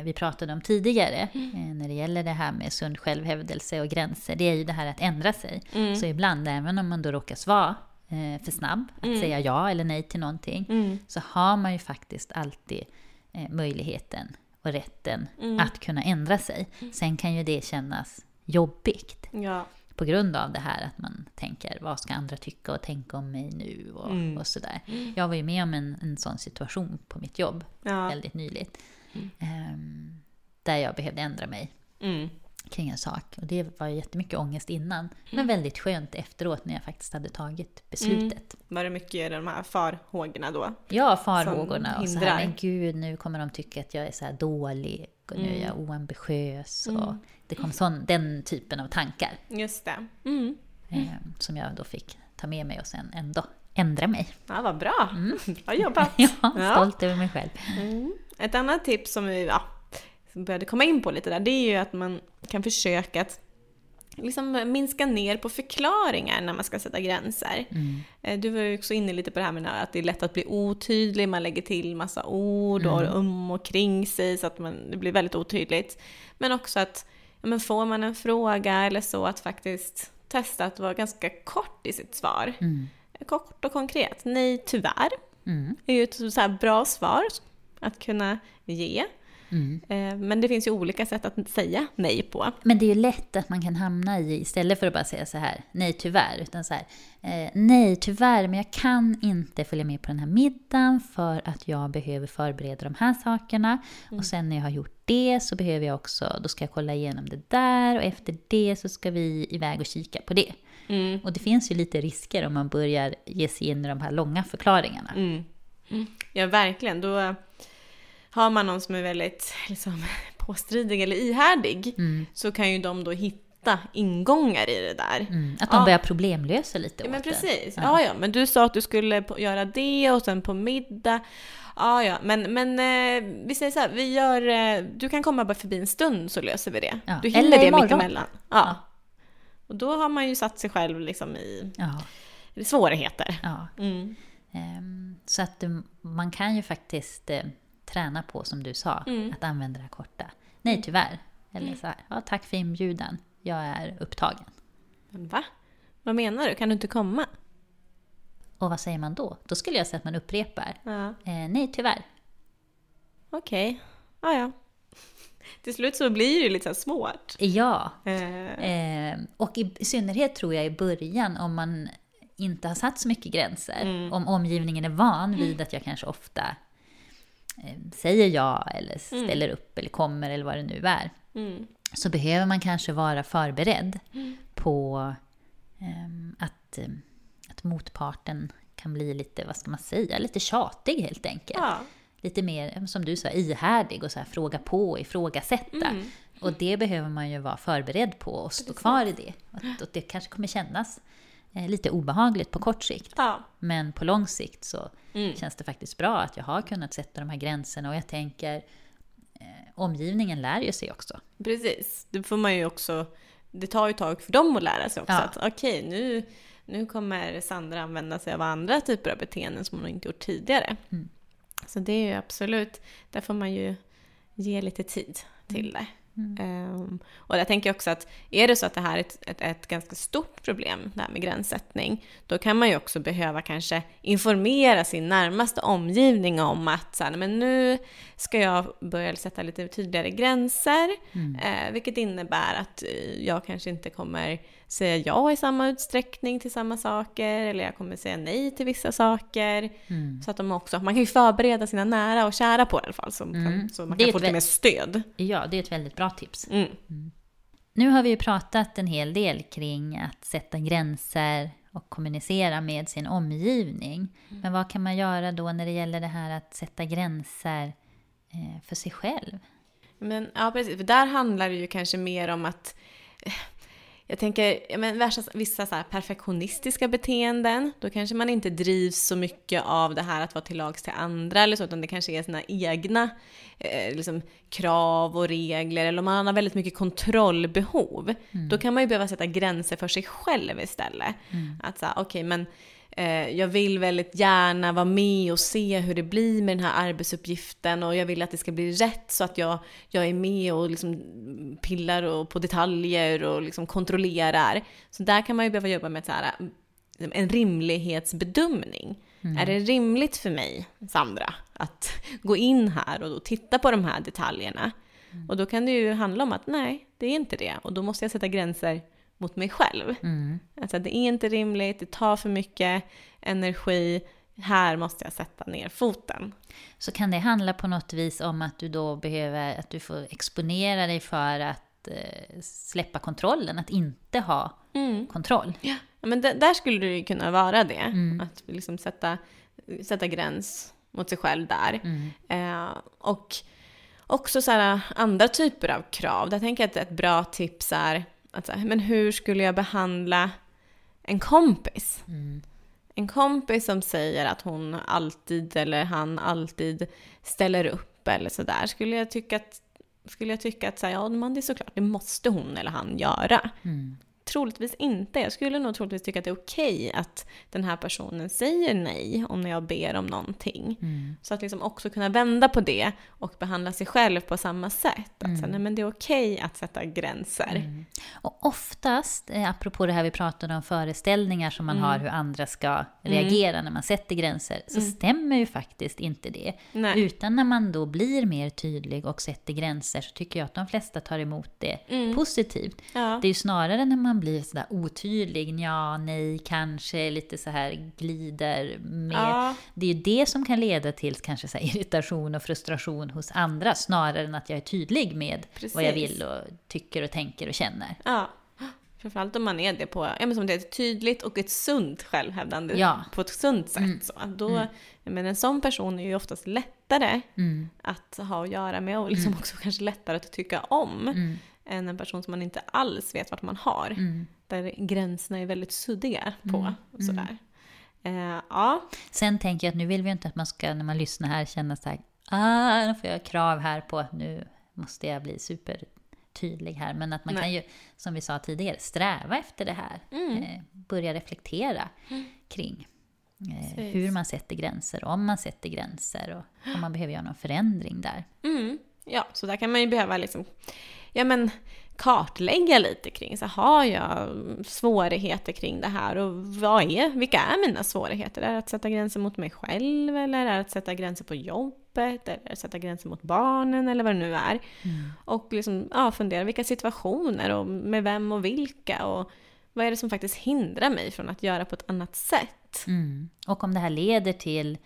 vi pratade om tidigare mm. när det gäller det här med sund självhävdelse och gränser, det är ju det här att ändra sig. Mm. Så ibland, även om man då råkas vara för snabb att mm. säga ja eller nej till någonting, mm. så har man ju faktiskt alltid möjligheten och rätten mm. att kunna ändra sig. Sen kan ju det kännas jobbigt, ja. På grund av det här att man tänker, vad ska andra tycka och tänka om mig nu och, mm. och sådär. Jag var ju med om en, en sån situation på mitt jobb, ja. Väldigt nyligt. Mm. Där jag behövde ändra mig mm. kring en sak, och det var jättemycket ångest innan, mm. men väldigt skönt efteråt när jag faktiskt hade tagit beslutet. Mm. Var det mycket de här farhågorna då? Ja, farhågorna och så här, men gud, nu kommer de tycka att jag är så här dålig och mm. nu är jag oambitiös mm. och det kom sån, den typen av tankar. Just det. Mm. Mm. Som jag då fick ta med mig och sen ändå ändra mig. Ja, vad bra. Mm. Bra jobbat. Ja, stolt ja. Över mig själv. Mm. Ett annat tips som vi ja, började komma in på lite där, det är ju att man kan försöka att liksom minska ner på förklaringar när man ska sätta gränser. Mm. Du var ju också inne lite på det här med att det är lätt att bli otydlig. Man lägger till massa ord mm. och um och kring sig så att man, det blir väldigt otydligt. Men också att ja, men får man en fråga eller så, att faktiskt testa att vara ganska kort i sitt svar. Mm. Kort och konkret. Nej, tyvärr. Mm. Det är ju ett så här bra svar att kunna ge. Mm. Men det finns ju olika sätt att säga nej på. Men det är ju lätt att man kan hamna i, istället för att bara säga så här, nej tyvärr, utan så här, eh, nej tyvärr, men jag kan inte följa med på den här middagen för att jag behöver förbereda de här sakerna. Mm. Och sen när jag har gjort det så behöver jag också, då ska jag kolla igenom det där, och efter det så ska vi iväg och kika på det. Mm. Och det finns ju lite risker om man börjar ge sig in i de här långa förklaringarna. Mm. Mm. Ja, verkligen. Då har man någon som är väldigt liksom, påstridig eller ihärdig mm. så kan ju de då hitta ingångar i det där. Mm. Att de ja. börjar problemlösa lite. Ja, men precis. Ja. Ja, ja, men du sa att du skulle göra det och sen på middag. Ja, ja. Men, men eh, vi säger så här, vi gör, eh, du kan komma bara förbi en stund så löser vi det. Ja. Du hinner eller det mitt emellan. Ja. Ja. Och då har man ju satt sig själv liksom i ja. svårigheter. Ja. Mm. Så att man kan ju faktiskt träna på, som du sa, mm. att använda det här korta. Nej, tyvärr. Eller mm. så här, ja, tack för inbjudan. Jag är upptagen. Men va? Vad menar du? Kan du inte komma? Och vad säger man då? Då skulle jag säga att man upprepar. Ja. Eh, nej, tyvärr. Okej. Okay. Ja, ja. Till slut så blir det lite så här svårt. Ja. Eh. Eh, och i synnerhet tror jag i början, om man inte har satt så mycket gränser. Mm. Om omgivningen är van vid att jag kanske ofta säger ja eller ställer mm. upp eller kommer eller vad det nu är mm. så behöver man kanske vara förberedd mm. på um, att, um, att motparten kan bli lite, vad ska man säga, lite tjatig helt enkelt. Ja. Lite mer, som du sa, ihärdig och så här, fråga på och ifrågasätta. Mm. Och det behöver man ju vara förberedd på och stå kvar i det. Och, och det kanske kommer kännas lite obehagligt på kort sikt. Ja. Men på lång sikt så mm. känns det faktiskt bra att jag har kunnat sätta de här gränserna. Och jag tänker, eh, omgivningen lär ju sig också. Precis, det får man ju också, det tar ju tag för dem att lära sig också. Ja. Att okej, okay, nu, nu kommer Sandra använda sig av andra typer av beteenden som hon inte gjort tidigare. Mm. Så det är ju absolut, där får man ju ge lite tid till det. Mm. Um, och där tänker jag också att är det så att det här är ett, ett, ett ganska stort problem, det här med gränssättning, då kan man ju också behöva kanske informera sin närmaste omgivning om att så här, men nu ska jag börja sätta lite tydligare gränser mm. eh, vilket innebär att jag kanske inte kommer säga ja i samma utsträckning till samma saker, eller jag kommer säga nej till vissa saker mm. så att de också, man kan ju förbereda sina nära och kära på det i alla fall så, mm. så man kan få lite vä- mer stöd. Ja, det är ett väldigt bra tips. Mm. Mm. Nu har vi ju pratat en hel del kring att sätta gränser och kommunicera med sin omgivning. Mm. Men vad kan man göra då när det gäller det här att sätta gränser eh, för sig själv? Men, ja, precis. För där handlar det ju kanske mer om att eh, jag tänker, ja, men vissa, vissa så här perfektionistiska beteenden, då kanske man inte drivs så mycket av det här att vara till lags till andra eller så, utan det kanske är sina egna eh, liksom, krav och regler, eller om man har väldigt mycket kontrollbehov mm. då kan man ju behöva sätta gränser för sig själv istället. Mm. Att säga, okej okay, men jag vill väldigt gärna vara med och se hur det blir med den här arbetsuppgiften, och jag vill att det ska bli rätt så att jag, jag är med och liksom pillar och på detaljer och liksom kontrollerar. Så där kan man ju behöva jobba med så här, en rimlighetsbedömning. Mm. Är det rimligt för mig, Sandra, att gå in här och då titta på de här detaljerna? Mm. Och då kan det ju handla om att nej, det är inte det, och då måste jag sätta gränser mot mig själv. Mm. Alltså det är inte rimligt, det tar för mycket energi, här måste jag sätta ner foten. Så kan det handla på något vis om att du då behöver, att du får exponera dig för att eh, släppa kontrollen, att inte ha mm. kontroll. Ja, men d- där skulle det ju kunna vara det. Mm. Att liksom sätta, sätta gräns mot sig själv där. Mm. Eh, och också så här andra typer av krav. Där tänker jag att ett bra tips är alltså, men hur skulle jag behandla en kompis? Mm. En kompis som säger att hon alltid eller han alltid ställer upp eller sådär. Skulle jag tycka att, skulle jag tycka att så här, ja, man, det är såklart, det måste hon eller han göra. Mm. troligtvis inte. Jag skulle nog troligtvis tycka att det är okej att den här personen säger nej om när jag ber om någonting. Mm. Så att liksom också kunna vända på det och behandla sig själv på samma sätt. Att mm. säga, nej, men det är okej att sätta gränser. Mm. Och oftast, apropå det här vi pratade om, föreställningar som man mm. har hur andra ska reagera mm. när man sätter gränser, så mm. stämmer ju faktiskt inte det. Nej. Utan när man då blir mer tydlig och sätter gränser, så tycker jag att de flesta tar emot det mm. positivt. Ja. Det är ju snarare när man blir sådär otydlig, ja, nej, kanske lite så här glider med. Ja. Det är ju det som kan leda till kanske så här irritation och frustration hos andra, snarare än att jag är tydlig med Precis. Vad jag vill och tycker och tänker och känner. Ja. Framförallt om man är det på, ja, men som det är tydligt och ett sunt självhävdande ja. På ett sunt sätt. Mm. Så då, mm. men en sån person är ju oftast lättare mm. att ha att göra med och liksom mm. också kanske lättare att tycka om mm. än en person som man inte alls vet vart man har. Mm. Där gränserna är väldigt suddiga på. Mm. Och sådär. Eh, ja. Sen tänker jag att nu vill vi inte att man ska, när man lyssnar här, känna så här, ah, nu får jag krav här på att nu måste jag bli super tydlig här, men att man Nej. Kan ju, som vi sa tidigare, sträva efter det här. Mm. Eh, börja reflektera mm. kring eh, hur man sätter gränser, om man sätter gränser och om man behöver göra någon förändring där. Mm. Ja, så där kan man ju behöva liksom, ja, men kartlägga lite kring, så har jag svårigheter kring det här och vad är, vilka är mina svårigheter? Är det att sätta gränser mot mig själv, eller är det att sätta gränser på jobbet, eller att sätta gränser mot barnen, eller vad det nu är. Mm. Och liksom, ja, fundera vilka situationer och med vem och vilka, och vad är det som faktiskt hindrar mig från att göra på ett annat sätt. Mm. Och om det här leder till,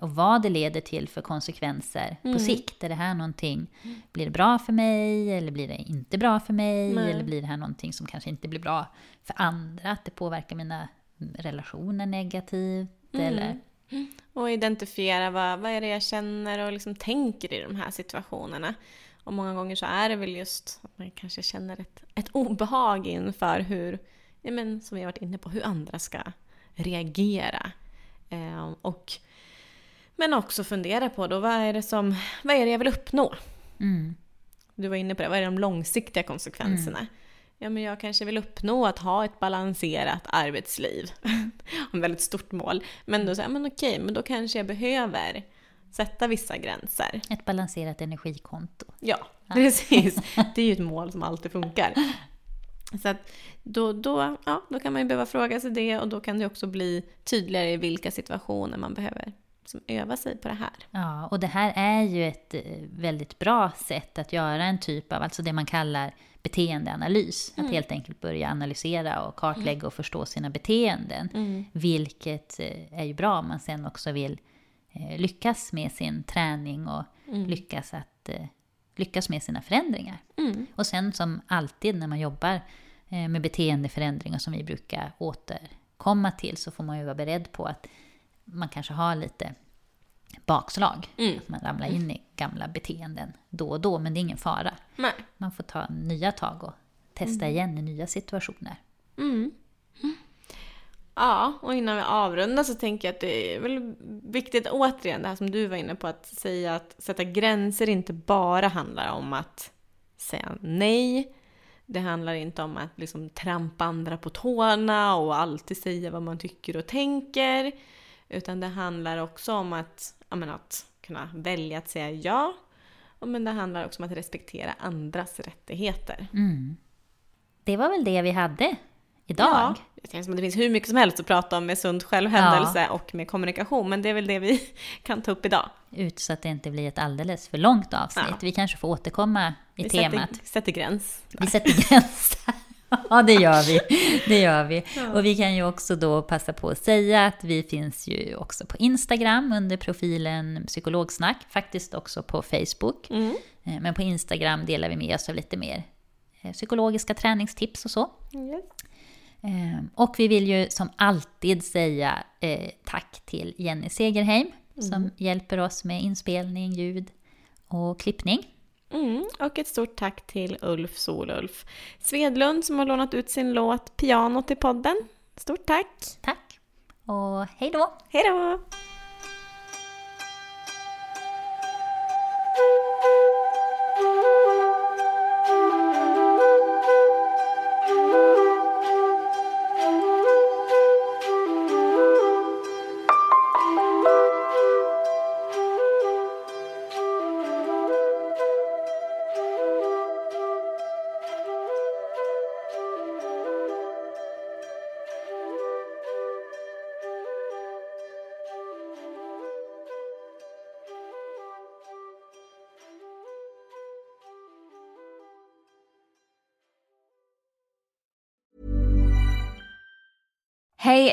och vad det leder till för konsekvenser mm. på sikt. Är det här någonting, blir det bra för mig eller blir det inte bra för mig? Nej. Eller blir det här någonting som kanske inte blir bra för andra? Att det påverkar mina relationer negativt mm. eller... Och identifiera vad, vad är det jag känner och liksom tänker i de här situationerna. Och många gånger så är det väl just att man kanske känner ett, ett obehag inför hur, ja, men, som vi har varit inne på, hur andra ska reagera. Eh, och Men också fundera på då, vad är det som, vad är det jag vill uppnå? Mm. Du var inne på det, vad är de långsiktiga konsekvenserna? Mm. Ja, men jag kanske vill uppnå att ha ett balanserat arbetsliv. Ett väldigt stort mål. Men då säger jag, men okej, men då kanske jag behöver sätta vissa gränser. Ett balanserat energikonto. Ja, ja. Precis. Det är ju ett mål som alltid funkar. Så att då, då, ja, då kan man ju behöva fråga sig det, och då kan det också bli tydligare i vilka situationer man behöver som övar sig på det här. Ja, och det här är ju ett väldigt bra sätt att göra en typ av, alltså det man kallar beteendeanalys. Mm. Att helt enkelt börja analysera och kartlägga och förstå sina beteenden. Mm. Vilket är ju bra om man sen också vill lyckas med sin träning och mm. lyckas, att, lyckas med sina förändringar. Mm. Och sen som alltid när man jobbar med beteendeförändringar som vi brukar återkomma till, så får man ju vara beredd på att man kanske har lite bakslag. Mm. Att man ramlar in i gamla beteenden då och då. Men det är ingen fara. Nej. Man får ta nya tag och testa mm. igen i nya situationer. Mm. Mm. Ja, och innan vi avrundar så tänker jag att det är väl viktigt återigen det här som du var inne på. Att säga att sätta gränser inte bara handlar om att säga nej. Det handlar inte om att liksom trampa andra på tårna och alltid säga vad man tycker och tänker. Utan det handlar också om att, ja, men att kunna välja att säga ja. Men det handlar också om att respektera andras rättigheter. Mm. Det var väl det vi hade idag. Ja, det känns som att det finns hur mycket som helst att prata om med sund självhävdelse ja. Och med kommunikation. Men det är väl det vi kan ta upp idag. Ut så att det inte blir ett alldeles för långt avsnitt. Ja. Vi kanske får återkomma i vi temat. Sätter, sätter gräns. Vi sätter gräns där. Ja, det gör vi. Det gör vi. Ja. Och vi kan ju också då passa på att säga att vi finns ju också på Instagram under profilen Psykologsnack. Faktiskt också på Facebook. Mm. Men på Instagram delar vi med oss av lite mer psykologiska träningstips och så. Yes. Och vi vill ju som alltid säga tack till Jenny Segerheim mm. som hjälper oss med inspelning, ljud och klippning. Mm, och ett stort tack till Ulf Solulf Svedlund som har lånat ut sin låt Piano till podden. Stort tack! Tack! Och hej då! Hej då! Hey,